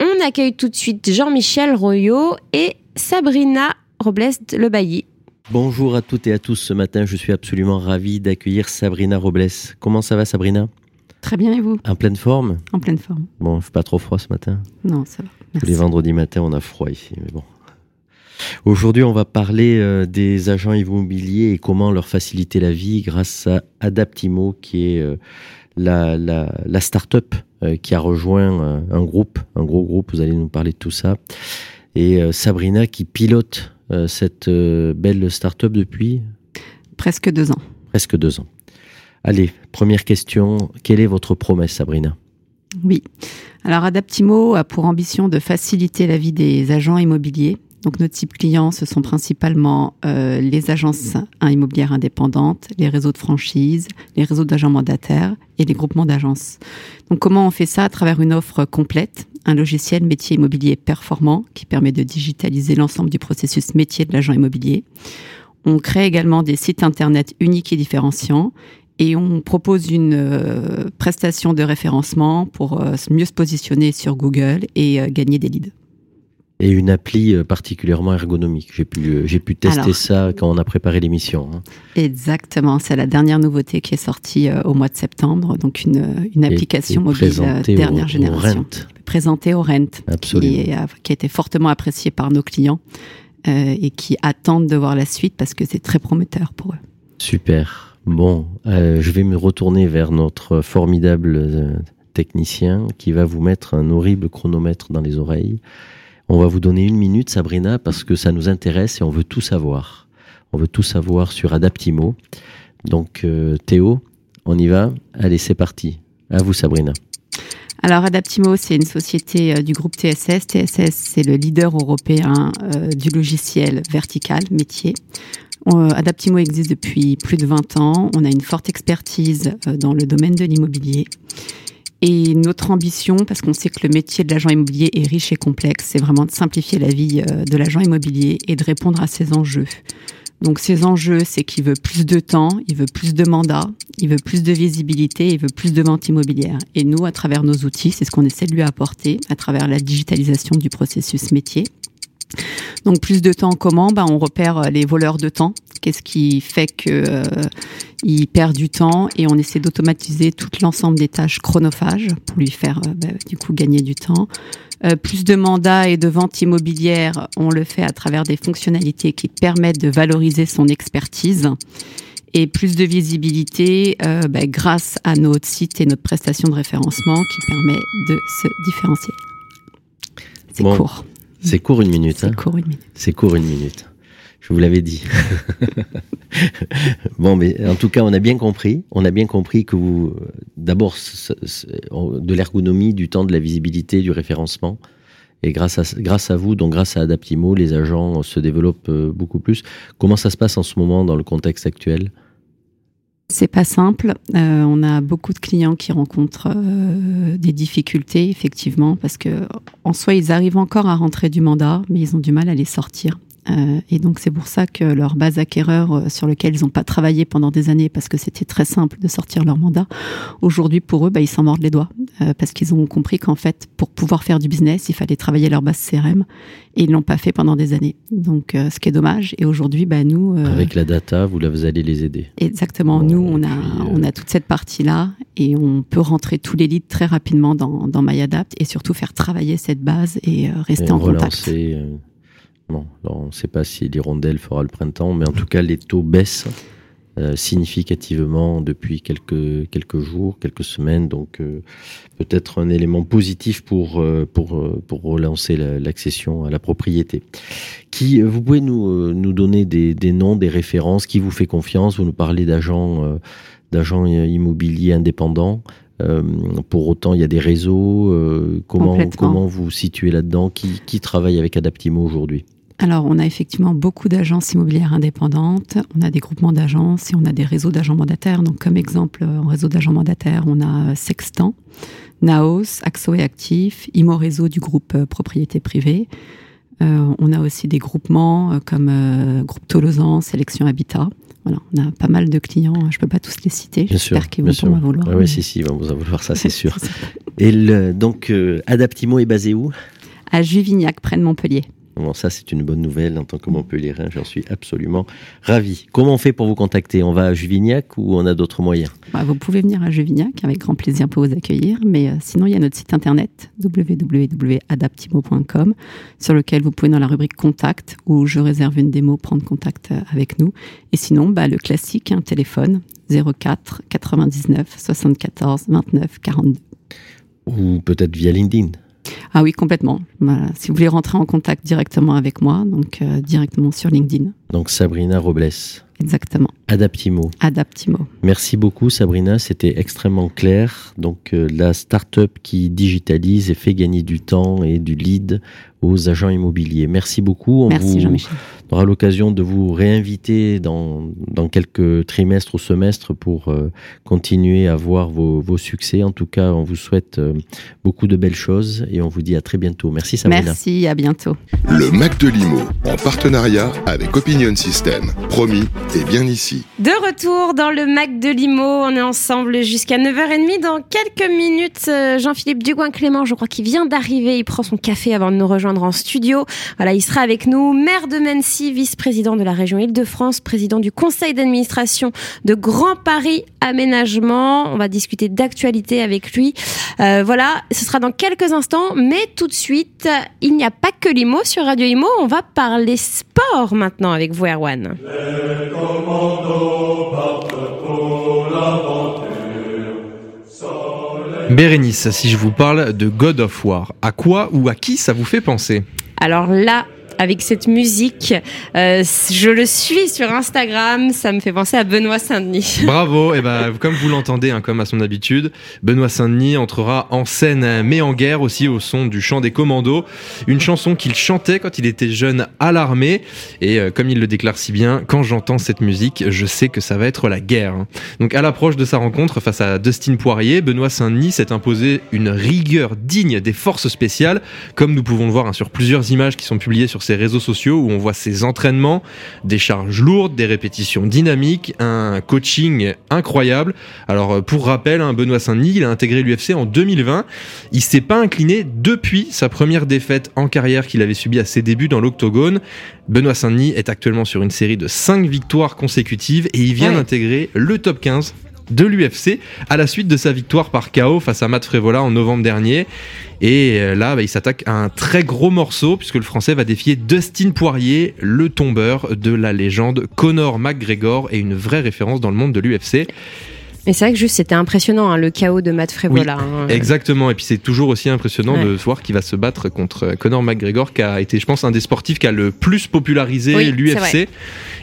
On accueille tout de suite Jean-Michel Royot et Sabrina Robles-Lebailly. Bonjour à toutes et à tous. Ce matin, je suis absolument ravi d'accueillir Sabrina Robles. Comment ça va, Sabrina ? Très bien, et vous ? En pleine forme ? En pleine forme. Bon, il ne fait pas trop froid ce matin ? Non, ça va. Merci. Tous les vendredis matin, on a froid ici, mais bon. Aujourd'hui, on va parler euh, des agents immobiliers et comment leur faciliter la vie grâce à Adaptimo, qui est euh, la, la, la start-up euh, qui a rejoint euh, un groupe, un gros groupe. Vous allez nous parler de tout ça. Et euh, Sabrina qui pilote euh, cette euh, belle start-up depuis Presque deux ans. Presque deux ans. Allez, première question. Quelle est votre promesse, Sabrina ? Oui. Alors, Adaptimo a pour ambition de faciliter la vie des agents immobiliers. Donc, nos types clients, ce sont principalement euh, les agences immobilières indépendantes, les réseaux de franchise, les réseaux d'agents mandataires et les groupements d'agences. Donc, comment on fait ça ? À travers une offre complète, un logiciel métier immobilier performant qui permet de digitaliser l'ensemble du processus métier de l'agent immobilier. On crée également des sites internet uniques et différenciants. Et on propose une euh, prestation de référencement pour euh, mieux se positionner sur Google et euh, gagner des leads. Et une appli particulièrement ergonomique. J'ai pu, j'ai pu tester Alors, ça quand on a préparé l'émission. Exactement, c'est la dernière nouveauté qui est sortie au mois de septembre. Donc une, une application et, et mobile dernière au, génération. Au Rent. Présentée au Rent. Absolument. Qui, est, qui a été fortement appréciée par nos clients euh, et qui attendent de voir la suite parce que c'est très prometteur pour eux. Super. Bon, euh, je vais me retourner vers notre formidable euh, technicien qui va vous mettre un horrible chronomètre dans les oreilles. On va vous donner une minute, Sabrina, parce que ça nous intéresse et on veut tout savoir. On veut tout savoir sur Adaptimo. Donc, euh, Théo, on y va. Allez, c'est parti. À vous, Sabrina. Alors, Adaptimo, c'est une société euh, du groupe T S S. T S S, c'est le leader européen euh, du logiciel vertical, métier. Euh, Adaptimo existe depuis plus de vingt ans. On a une forte expertise euh, dans le domaine de l'immobilier. Et notre ambition, parce qu'on sait que le métier de l'agent immobilier est riche et complexe, c'est vraiment de simplifier la vie de l'agent immobilier et de répondre à ses enjeux. Donc ses enjeux, c'est qu'il veut plus de temps, il veut plus de mandats, il veut plus de visibilité, il veut plus de ventes immobilières. Et nous, à travers nos outils, c'est ce qu'on essaie de lui apporter à travers la digitalisation du processus métier. Donc plus de temps, comment ? Bah, on repère les voleurs de temps. Qu'est-ce qui fait qu'ils euh, perdent du temps ? Et on essaie d'automatiser tout l'ensemble des tâches chronophages pour lui faire euh, bah, du coup gagner du temps. Euh, plus de mandats et de ventes immobilières, on le fait à travers des fonctionnalités qui permettent de valoriser son expertise. Et plus de visibilité euh, bah, grâce à notre site et notre prestation de référencement qui permet de se différencier. C'est bon. court. C'est court une minute. C'est hein. court une minute. C'est court une minute. Je vous l'avais dit. Bon, mais en tout cas, on a bien compris. On a bien compris que vous, d'abord, de l'ergonomie, du temps, de la visibilité, du référencement. Et grâce à, grâce à vous, donc grâce à Adaptimo, les agents se développent beaucoup plus. Comment ça se passe en ce moment dans le contexte actuel ? C'est pas simple. Euh, on a beaucoup de clients qui rencontrent euh, des difficultés, effectivement, parce que en soi, ils arrivent encore à rentrer du mandat, mais ils ont du mal à les sortir. Euh, et donc, c'est pour ça que leur base acquéreur, euh, sur lequel ils n'ont pas travaillé pendant des années, parce que c'était très simple de sortir leur mandat, aujourd'hui, pour eux, bah, ils s'en mordent les doigts. Euh, parce qu'ils ont compris qu'en fait, pour pouvoir faire du business, il fallait travailler leur base C R M. Et ils ne l'ont pas fait pendant des années. Donc, euh, ce qui est dommage. Et aujourd'hui, bah, nous... Euh, Avec la data, vous, là, vous allez les aider. Exactement. Bon, nous, on a, puis, on a toute cette partie-là. Et on peut rentrer tous les leads très rapidement dans, dans MyAdapt. Et surtout, faire travailler cette base et euh, rester et en relancer, contact. Euh... Bon, alors on ne sait pas si l'hirondelle fera le printemps, mais en tout cas, les taux baissent euh, significativement depuis quelques, quelques jours, quelques semaines. Donc, euh, peut-être un élément positif pour, euh, pour, pour relancer la, l'accession à la propriété. Qui, vous pouvez nous, euh, nous donner des, des noms, des références, qui vous fait confiance ? Vous nous parlez d'agents, euh, d'agents immobiliers indépendants. Euh, pour autant, il y a des réseaux. Euh, comment, comment vous vous situez là-dedans ? Qui, qui travaille avec Adaptimo aujourd'hui ? Alors, on a effectivement beaucoup d'agences immobilières indépendantes, on a des groupements d'agences et on a des réseaux d'agents mandataires. Donc, comme exemple, en réseau d'agents mandataires, on a Sextant, Naos, Axo et Actif, Imo Réseau du groupe euh, Propriété Privée. Euh, on a aussi des groupements euh, comme euh, Groupe Tolosan, Sélection Habitat. Voilà, on a pas mal de clients, je ne peux pas tous les citer, bien j'espère sûr, qu'ils vont pas m'en vouloir. Ah oui, mais... si, si, ils vont vous en vouloir, ça c'est sûr. Et le, donc, euh, Adaptimo est basé où ? À Juvignac, près de Montpellier. Bon, ça, c'est une bonne nouvelle en tant que Montpelliérain, j'en suis absolument ravi. Comment on fait pour vous contacter ? On va à Juvignac ou on a d'autres moyens ? Bah, vous pouvez venir à Juvignac, avec grand plaisir pour vous accueillir, mais euh, sinon, il y a notre site internet double vé double vé double vé point adaptimo point com sur lequel vous pouvez, dans la rubrique Contact ou Je réserve une démo, prendre contact avec nous. Et sinon, bah, le classique, un hein, téléphone zéro quatre quatre-vingt-dix-neuf soixante-quatorze vingt-neuf quarante-deux. Ou peut-être via LinkedIn. Ah oui, complètement. Voilà. Si vous voulez rentrer en contact directement avec moi, donc euh, directement sur LinkedIn. Donc Sabrina Robles. Exactement. Adaptimo. Adaptimo. Merci beaucoup Sabrina, c'était extrêmement clair. Donc euh, la start-up qui digitalise et fait gagner du temps et du lead aux agents immobiliers. Merci beaucoup. On Merci vous... Jean-Michel. On aura l'occasion de vous réinviter dans, dans quelques trimestres ou semestres pour euh, continuer à voir vos, vos succès. En tout cas, on vous souhaite euh, beaucoup de belles choses et on vous dit à très bientôt. Merci Sabrina. Merci, à bientôt. Le Mac de l'Imo, en partenariat avec Opinion System. Promis, t'es bien ici. De retour dans le Mac de l'Imo, on est ensemble jusqu'à neuf heures trente. Dans quelques minutes, Jean-Philippe Dugoin-Clément, je crois qu'il vient d'arriver, il prend son café avant de nous rejoindre en studio. Voilà, il sera avec nous, maire de Mennecy, vice-président de la région Île-de-France, président du conseil d'administration de Grand Paris Aménagement. On va discuter d'actualité avec lui. Euh, voilà, ce sera dans quelques instants, mais tout de suite, il n'y a pas que l'Imo sur Radio Imo. On va parler sport maintenant avec vous, Erwan. Les commandos partent pour l'aventure. Bérénice, si je vous parle de God of War, à quoi ou à qui ça vous fait penser ? Alors là, avec cette musique, euh, je le suis sur Instagram, ça me fait penser à Benoît Saint-Denis. Bravo, et ben, comme vous l'entendez, hein, comme à son habitude, Benoît Saint-Denis entrera en scène mais en guerre aussi au son du chant des commandos, une chanson qu'il chantait quand il était jeune à l'armée, et euh, comme il le déclare si bien, quand j'entends cette musique, je sais que ça va être la guerre. Hein. Donc à l'approche de sa rencontre face à Dustin Poirier, Benoît Saint-Denis s'est imposé une rigueur digne des forces spéciales, comme nous pouvons le voir hein, sur plusieurs images qui sont publiées sur ses réseaux sociaux où on voit ses entraînements, des charges lourdes, des répétitions dynamiques, un coaching incroyable. Alors pour rappel, Benoît Saint-Denis, il a intégré l'U F C en deux mille vingt. Il ne s'est pas incliné depuis sa première défaite en carrière qu'il avait subie à ses débuts dans l'octogone. Benoît Saint-Denis est actuellement sur une série de cinq victoires consécutives et il vient ouais. d'intégrer le top quinze de l'U F C à la suite de sa victoire par K O face à Matt Frevola en novembre dernier. Et là, bah, il s'attaque à un très gros morceau puisque le Français va défier Dustin Poirier, le tombeur de la légende Conor McGregor et une vraie référence dans le monde de l'U F C. Mais c'est vrai que juste c'était impressionnant hein, le K O de Matt Frevola. Oui, hein. Exactement, et puis c'est toujours aussi impressionnant ouais. de voir qu'il va se battre contre Conor McGregor qui a été je pense un des sportifs qui a le plus popularisé oui, l'U F C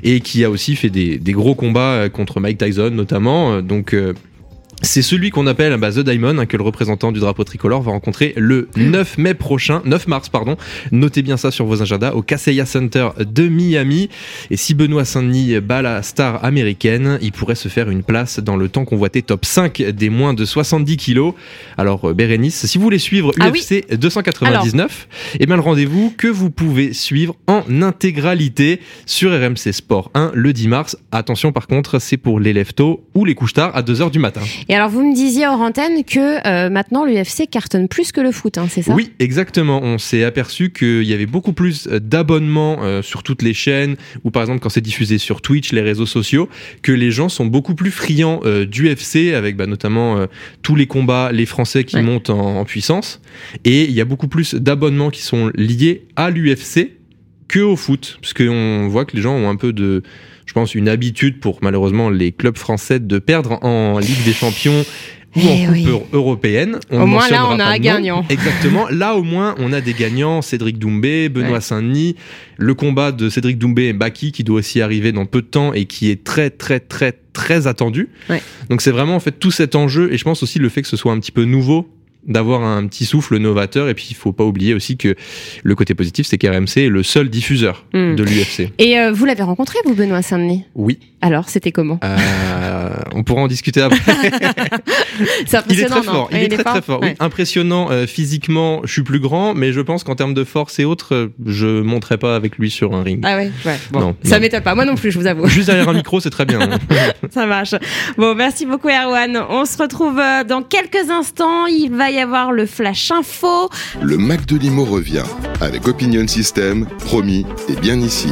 et qui a aussi fait des, des gros combats contre Mike Tyson notamment, donc... Euh c'est celui qu'on appelle bah, The Diamond, hein, que le représentant du drapeau tricolore va rencontrer le neuf mai prochain, neuf mars pardon. Notez bien ça sur vos agendas au Kaseya Center de Miami. Et si Benoît Saint-Denis bat la star américaine, il pourrait se faire une place dans le temps convoité top cinq des moins de soixante-dix kilos. Alors Bérénice, si vous voulez suivre ah U F C oui. deux cent quatre-vingt-dix-neuf, eh bien le rendez-vous que vous pouvez suivre en intégralité sur R M C Sport un le dix mars. Attention par contre, c'est pour les lève-tôt ou les couche-tard à deux heures du matin. Et alors vous me disiez hors antenne que euh, maintenant l'U F C cartonne plus que le foot, hein, c'est ça ? Oui, exactement. On s'est aperçu qu'il y avait beaucoup plus d'abonnements euh, sur toutes les chaînes ou par exemple quand c'est diffusé sur Twitch, les réseaux sociaux, que les gens sont beaucoup plus friands euh, d'U F C avec bah, notamment euh, tous les combats, les Français qui ouais. montent en, en puissance. Et il y a beaucoup plus d'abonnements qui sont liés à l'U F C que au foot, parce qu'on voit que les gens ont un peu de... je pense, une habitude pour, malheureusement, les clubs français de perdre en Ligue des Champions ou eh en oui. Coupe européenne. On au moins, là, on a un gagnant. Exactement. Là, au moins, on a des gagnants. Cédric Doumbé, Benoît ouais. Saint-Denis. Le combat de Cédric Doumbé et Baki, qui doit aussi arriver dans peu de temps et qui est très, très, très, très attendu. Ouais. Donc, c'est vraiment, en fait, tout cet enjeu. Et je pense aussi le fait que ce soit un petit peu nouveau d'avoir un petit souffle novateur. Et puis il ne faut pas oublier aussi que le côté positif, c'est qu'R M C est le seul diffuseur mmh. de l'U F C. Et euh, vous l'avez rencontré, vous, Benoît Saint-Denis ? Oui. Alors, c'était comment ? euh, On pourra en discuter après. C'est impressionnant. Il est très fort, il, il est, est très, très fort. Ouais. Oui, impressionnant euh, physiquement, je suis plus grand, mais je pense qu'en termes de force et autres, je ne monterai pas avec lui sur un ring. Ah ouais, ouais. Bon, non, ça ne m'étonne pas, moi non plus, je vous avoue. Juste derrière un micro, c'est très bien. Ça marche. Bon, merci beaucoup Erwan. On se retrouve dans quelques instants. Il va y avoir le Flash Info. Le Mac de Limo revient avec Opinion System, Promis et Bien Ici.